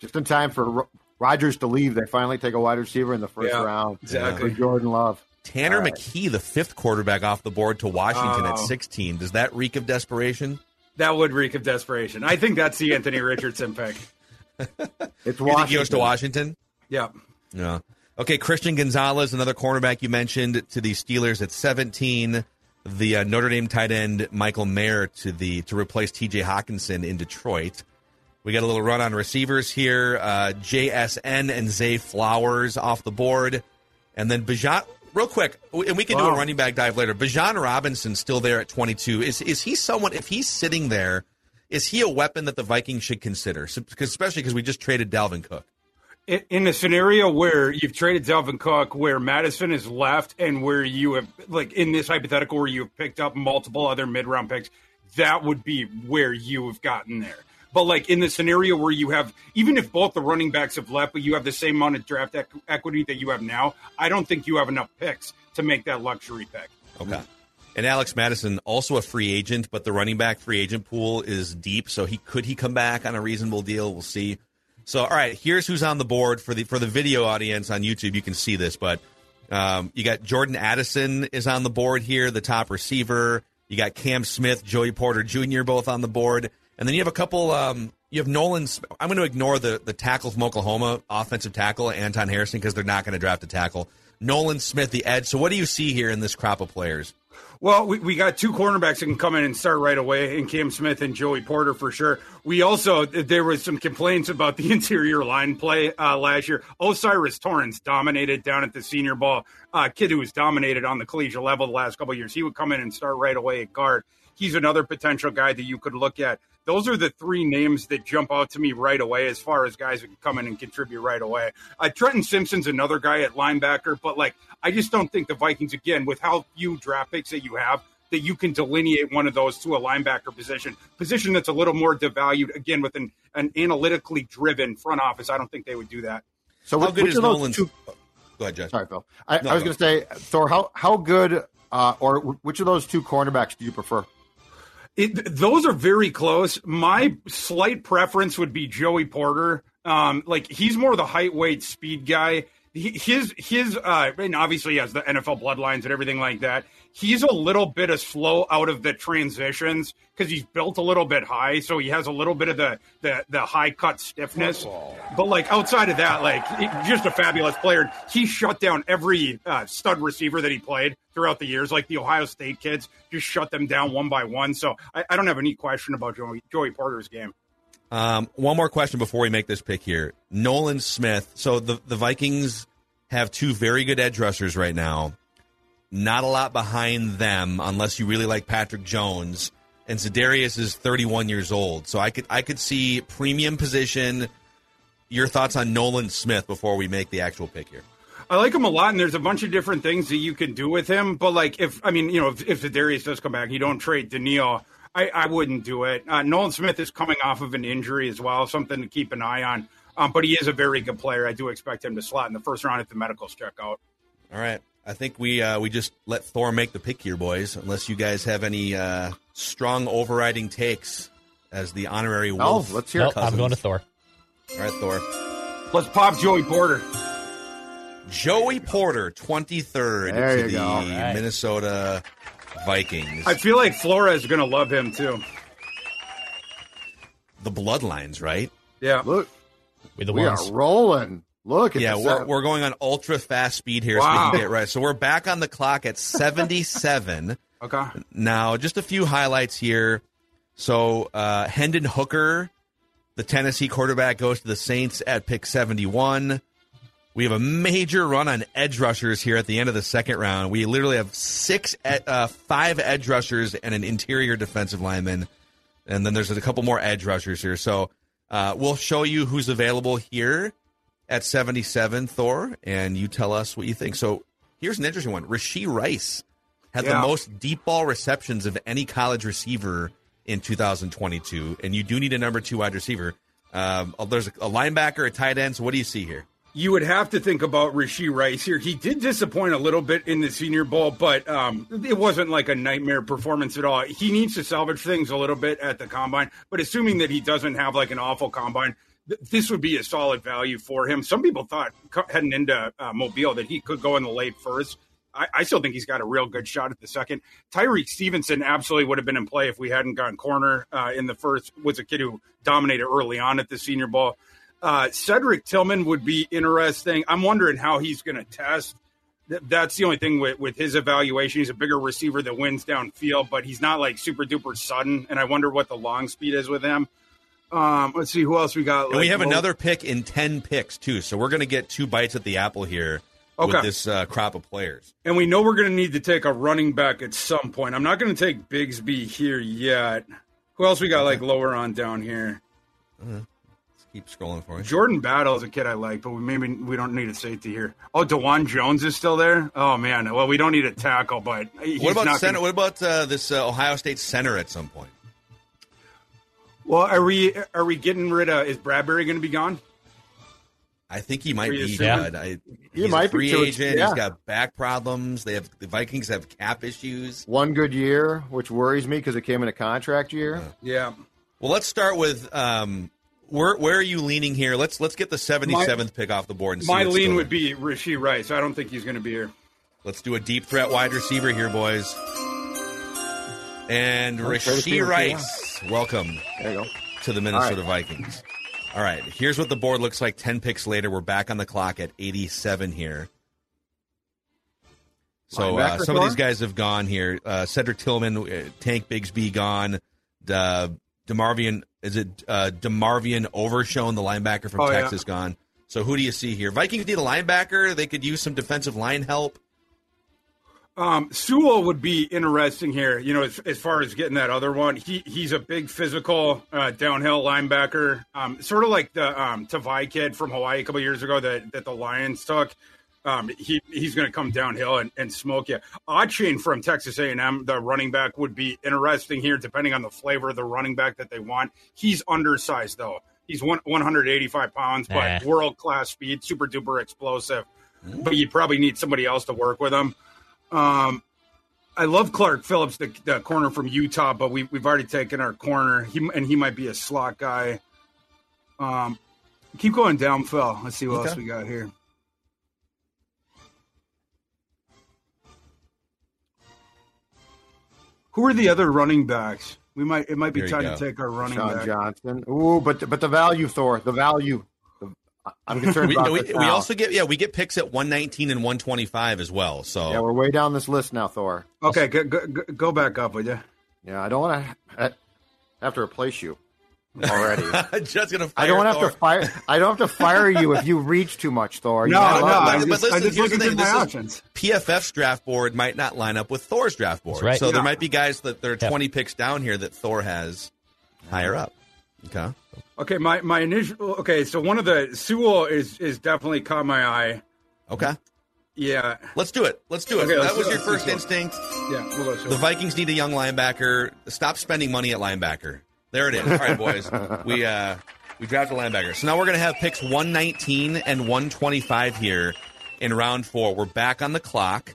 Just in time for Rodgers to leave, they finally take a wide receiver in the first round. Exactly. For Jordan Love. Tanner McKee, the 5th quarterback off the board to Washington at 16. Does that reek of desperation? That would reek of desperation. I think that's the Anthony Richardson pick. It's Washington. You think he goes to Washington? Yeah. Okay, Christian Gonzalez, another cornerback you mentioned, to the Steelers at 17. The Notre Dame tight end Michael Mayer to replace T.J. Hockenson in Detroit. We got a little run on receivers here. JSN and Zay Flowers off the board, and then Bijan. Real quick, and we can do a running back dive later. Bijan Robinson still there at 22. Is he someone? If he's sitting there, is he a weapon that the Vikings should consider? So, especially because we just traded Dalvin Cook. In a scenario where you've traded Dalvin Cook, where Madison is left, and where you have, like in this hypothetical, where you've picked up multiple other mid-round picks, that would be where you have gotten there. But, like, in the scenario where you have, even if both the running backs have left, but you have the same amount of draft equity that you have now, I don't think you have enough picks to make that luxury pick. Okay. And Alex Madison, also a free agent, but the running back free agent pool is deep, so he could come back on a reasonable deal? We'll see. So, all right, here's who's on the board. For the video audience on YouTube, you can see this, but you got Jordan Addison is on the board here, the top receiver. You got Cam Smith, Joey Porter Jr. both on the board. And then you have a couple – you have Nolan – I'm going to ignore the tackle from Oklahoma, offensive tackle, Anton Harrison, because they're not going to draft a tackle. Nolan Smith, the edge. So what do you see here in this crop of players? Well, we got 2 cornerbacks that can come in and start right away, and Cam Smith and Joey Porter for sure. We also, there was some complaints about the interior line play last year. Osiris Torrance dominated down at the Senior Bowl. Kid who was dominated on the collegiate level the last couple of years. He would come in and start right away at guard. He's another potential guy that you could look at. Those are the 3 names that jump out to me right away as far as guys who can come in and contribute right away. Trenton Simpson's another guy at linebacker, but, like, I just don't think the Vikings, again, with how few draft picks that you have, that you can delineate one of those to a linebacker position that's a little more devalued, again, with an analytically driven front office. I don't think they would do that. So how good is Nolan's? Go ahead, Judge. Sorry, Phil. I was going to say, Thor, how good or which of those 2 cornerbacks do you prefer? Those are very close. My slight preference would be Joey Porter. Like, he's more the height, weight, speed guy. His and obviously he has the NFL bloodlines and everything like that. He's a little bit of slow out of the transitions because he's built a little bit high, so he has a little bit of the high cut stiffness. But, like, outside of that, like, just a fabulous player. He shut down every stud receiver that he played throughout the years. Like, the Ohio State kids just shut them down one by one. So I don't have any question about Joey Porter's game. One more question before we make this pick here. Nolan Smith. So the Vikings have 2 very good edge rushers right now. Not a lot behind them unless you really like Patrick Jones. And Za'Darius is 31 years old. So I could see premium position. Your thoughts on Nolan Smith before we make the actual pick here? I like him a lot, and there's a bunch of different things that you can do with him. But, like, if Za'Darius does come back, you don't trade Daniil. I wouldn't do it. Nolan Smith is coming off of an injury as well, something to keep an eye on. But he is a very good player. I do expect him to slot in the first round if the medicals check out. All right. I think we just let Thor make the pick here, boys, unless you guys have any strong overriding takes as the honorary wolf. Let's hear Cousins. I'm going to Thor. All right, Thor. Let's pop Joey Porter. Joey Porter, 23rd to the Minnesota Vikings. I feel like Flores is going to love him, too. The bloodlines, right? Yeah. Look, we are rolling. Look at this. Yeah, we're going on ultra-fast speed here so we can get right. So we're back on the clock at 77. Okay. Now, just a few highlights here. So Hendon Hooker, the Tennessee quarterback, goes to the Saints at pick 71. We have a major run on edge rushers here at the end of the second round. We literally have five edge rushers and an interior defensive lineman. And then there's a couple more edge rushers here. So we'll show you who's available here at 77, Thor, and you tell us what you think. So here's an interesting one. Rashee Rice had the most deep ball receptions of any college receiver in 2022, and you do need a number 2 wide receiver. There's a linebacker, a tight end, so what do you see here? You would have to think about Rashee Rice here. He did disappoint a little bit in the Senior Bowl, but it wasn't like a nightmare performance at all. He needs to salvage things a little bit at the combine, but assuming that he doesn't have like an awful combine, this would be a solid value for him. Some people thought heading into Mobile that he could go in the late first. I still think he's got a real good shot at the second. Tyreek Stevenson absolutely would have been in play if we hadn't gone corner in the first. Was a kid who dominated early on at the Senior Bowl. Cedric Tillman would be interesting. I'm wondering how he's going to test. That's the only thing with his evaluation. He's a bigger receiver that wins downfield, but he's not like super duper sudden. And I wonder what the long speed is with him. Let's see who else we got. And we have another pick in 10 picks too. So we're going to get two bites at the apple here with this crop of players. And we know we're going to need to take a running back at some point. I'm not going to take Bigsby here yet. Who else we got like lower on down here? Keep scrolling for it. Jordan Battle is a kid I like, but we don't need a safety here. Oh, DeJuan Jones is still there? Oh, man. Well, we don't need a tackle, but he's What about Ohio State center at some point? Well, are we getting rid of – is Bradbury going to be gone? I think he might be. He's might a free agent. Yeah. He's got back problems. The Vikings have cap issues. One good year, which worries me because it came in a contract year. Yeah. Well, let's start with – Where are you leaning here? Let's get the 77th pick off the board. And see my lean would be Rashee Rice. I don't think he's going to be here. Let's do a deep threat wide receiver here, boys. And Rashee Rice, welcome to the Minnesota Vikings. All right, here's what the board looks like 10 picks later. We're back on the clock at 87 here. So some of these guys have gone here. Cedric Tillman, Tank Bigsby gone. DeMarvion Overshone, the linebacker from Texas, gone. So who do you see here? Vikings need a linebacker. They could use some defensive line help. Sewell would be interesting here, as far as getting that other one. He's a big physical downhill linebacker, sort of like the Tavai kid from Hawaii a couple years ago that the Lions took. He's going to come downhill and smoke you. Achane from Texas A&M, the running back, would be interesting here, depending on the flavor of the running back that they want. He's undersized, though. He's 185 pounds, but world-class speed, super-duper explosive. But you probably need somebody else to work with him. I love Clark Phillips, the corner from Utah, but we've already taken our corner, and he might be a slot guy. Keep going down, Phil. Let's see what else we got here. Who are the other running backs? It might be time to take our running back. Sean Johnson. Ooh, but the value, Thor. The value. I'm concerned about this now. We also get picks at 119 and 125 as well. So yeah, we're way down this list now, Thor. Okay, go back up, would you? Yeah, I don't want to have to replace you already. Just gonna fire I don't want to have to fire. I don't have to fire you if you reach too much, Thor. No. But listen, here's the thing. This options. PFF's draft board might not line up with Thor's draft board, right. So there might be guys that there are 20 picks down here that Thor has higher up. Okay. Okay. My initial. Okay. So one of the Sewell is definitely caught my eye. Okay. Yeah. Let's do it. Okay, that was your first instinct. Yeah. The Vikings need a young linebacker. Stop spending money at linebacker. There it is. All right, boys. We drafted a linebacker. So now we're going to have picks 119 and 125 here. in round four. We're back on the clock.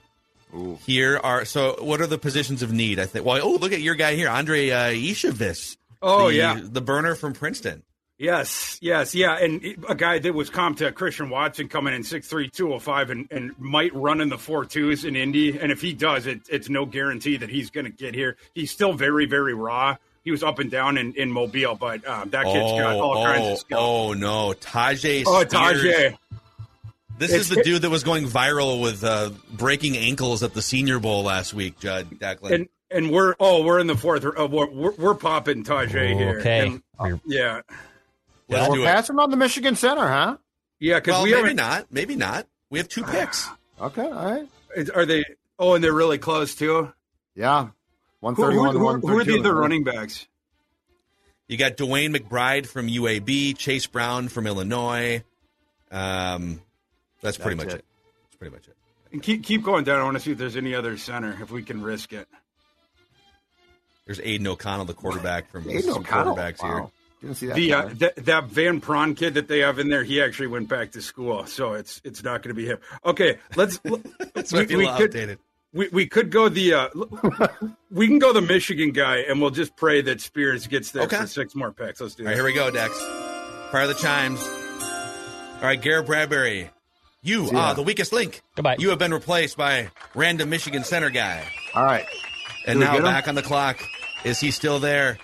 Ooh. Here are, so what are the positions of need? I think. Well, oh, look at your guy here, Andre Ishavis. Oh, the burner from Princeton. Yes. And a guy that was comped to Christian Watson coming in 6'3", 205, and might run in the 4.2s in Indy. And if he does, it's no guarantee that he's going to get here. He's still very, very raw. He was up and down in Mobile, but that kid's got all kinds of skills. Oh, no. Tajay. This is the dude that was going viral with breaking ankles at the Senior Bowl last week, Declan. And we're in the fourth. We're popping Tajay here. Okay. And, yeah. Well, we're passing on the Michigan Center, huh? Yeah, because maybe not. We have two picks. Okay, all right. Are they? Oh, and they're really close too. Yeah, 131. Who are the other running backs? You got Dwayne McBride from UAB, Chase Brown from Illinois. That's pretty much it. That's pretty much it. And keep going down. I want to see if there's any other center if we can risk it. There's Aiden O'Connell, the quarterback from some quarterbacks here. Didn't see that. That Van Prawn kid that they have in there, he actually went back to school, so it's not going to be him. Okay, let's. We can go the Michigan guy, and we'll just pray that Spears gets there for six more picks. Let's do it. All right, here we go, Dex. Fire the chimes. All right, Garrett Bradbury, you are the weakest link. Goodbye. You have been replaced by random Michigan center guy. All right, and now back on the clock. Is he still there?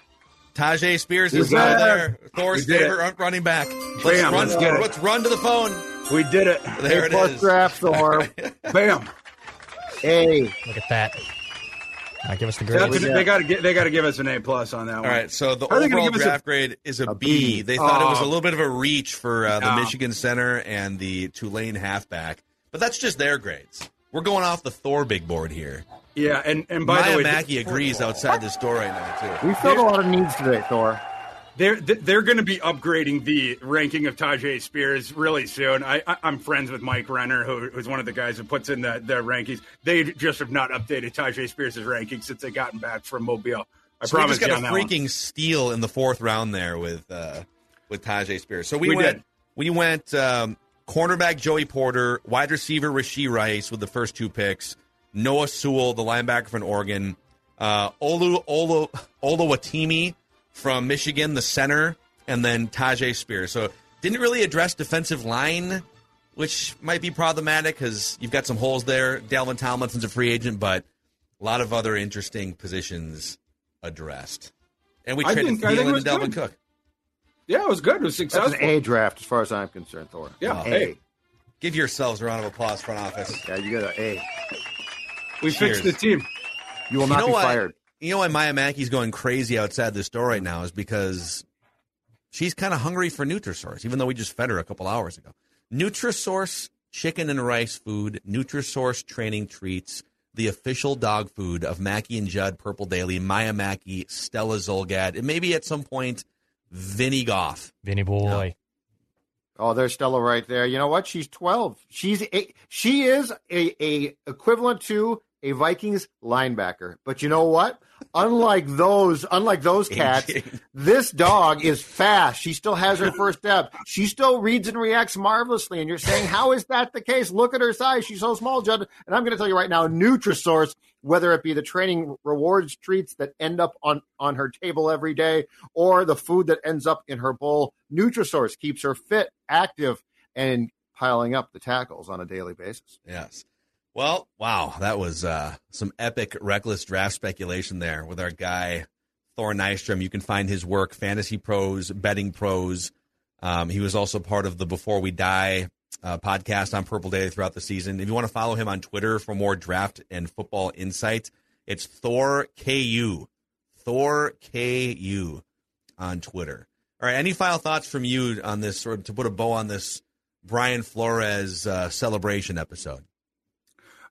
Tajay Spears is out there. Thor's favorite running back. Let's run to the phone. We did it. There it is. Draft, Thor. Bam. Hey, look at that. Right, give us the grade. They got to give us an A plus on that one. All right. So the overall draft grade is a B. They thought it was a little bit of a reach for the Michigan center and the Tulane halfback, but that's just their grades. We're going off the Thor big board here. Yeah, and by Maya the way, Mackey agrees outside this door right now too. We filled a lot of needs today, Thor. They're going to be upgrading the ranking of Tajay Spears really soon. I'm friends with Mike Renner, who's one of the guys who puts in the rankings. They just have not updated Tajay Spears' ranking since they gotten back from Mobile. I promise. We just got a freaking steal in the fourth round there with Tajay Spears. So we went cornerback Joey Porter, wide receiver Rashee Rice with the first two picks. Noah Sewell, the linebacker from Oregon. Oluwatimi from Michigan, the center. And then Tajay Spears. So didn't really address defensive line, which might be problematic because you've got some holes there. Dalvin Tomlinson's a free agent, but a lot of other interesting positions addressed. And we traded Thielen and Dalvin Cook. Yeah, it was good. It was successful. That's an A draft as far as I'm concerned, Thor. Yeah, A. Give yourselves a round of applause, front office. Yeah, you got an A. We fixed the team. You will not be fired. You know why Maya Mackey's going crazy outside this door right now is because she's kind of hungry for Nutrisource, even though we just fed her a couple hours ago. Nutrisource chicken and rice food, Nutrisource training treats, the official dog food of Mackey and Judd, Purple Daily, Maya Mackey, Stella Zolgad, and maybe at some point Vinny Goff. Vinny boy. Yeah. Oh, there's Stella right there. You know what? She's 12. She is equivalent to a Vikings linebacker. But you know what? Unlike those cats, this dog is fast. She still has her first step. She still reads and reacts marvelously. And you're saying, how is that the case? Look at her size. She's so small, Judd. And I'm going to tell you right now, Nutrisource, whether it be the training rewards treats that end up on her table every day or the food that ends up in her bowl, Nutrisource keeps her fit, active, and piling up the tackles on a daily basis. Yes. Well, wow, that was some epic, reckless draft speculation there with our guy, Thor Nystrom. You can find his work, Fantasy Pros, Betting Pros. He was also part of the Before We Die podcast on Purple Daily throughout the season. If you want to follow him on Twitter for more draft and football insights, it's ThorKU. ThorKU on Twitter. All right, any final thoughts from you on this, or to put a bow on this Brian Flores celebration episode?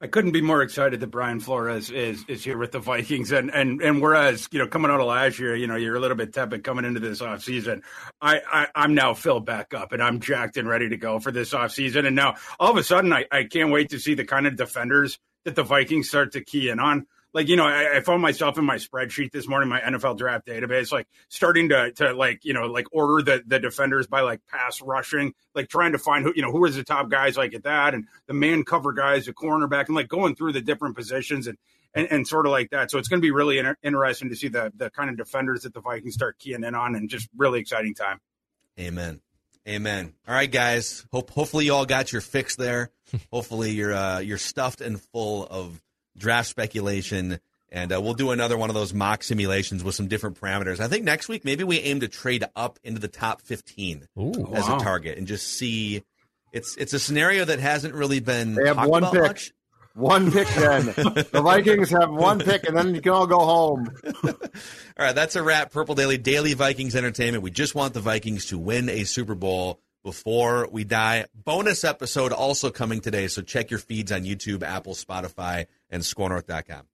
I couldn't be more excited that Brian Flores is here with the Vikings. And whereas, you know, coming out of last year, you know, you're a little bit tepid coming into this offseason, I'm now filled back up and I'm jacked and ready to go for this offseason. And now all of a sudden I can't wait to see the kind of defenders that the Vikings start to key in on. like, you know, I found myself in my spreadsheet this morning, my NFL draft database, like starting to like, you know, like order the defenders by like pass rushing, like trying to find who, you know, who is the top guys like at that and the man cover guys, the cornerback, and like going through the different positions and sort of like that. So it's going to be really interesting to see the kind of defenders that the Vikings start keying in on, and just really exciting time. Amen. Amen. All right, guys. Hopefully you all got your fix there. Hopefully you're stuffed and full of draft speculation, and we'll do another one of those mock simulations with some different parameters. I think next week maybe we aim to trade up into the top 15 as a target and just see. It's a scenario that hasn't really been they have talked one about pick. Much. One pick then. The Vikings have one pick, and then you can all go home. All right, that's a wrap. Purple Daily Vikings Entertainment. We just want the Vikings to win a Super Bowl before we die. Bonus episode also coming today, so check your feeds on YouTube, Apple, Spotify, and scorenorth.com.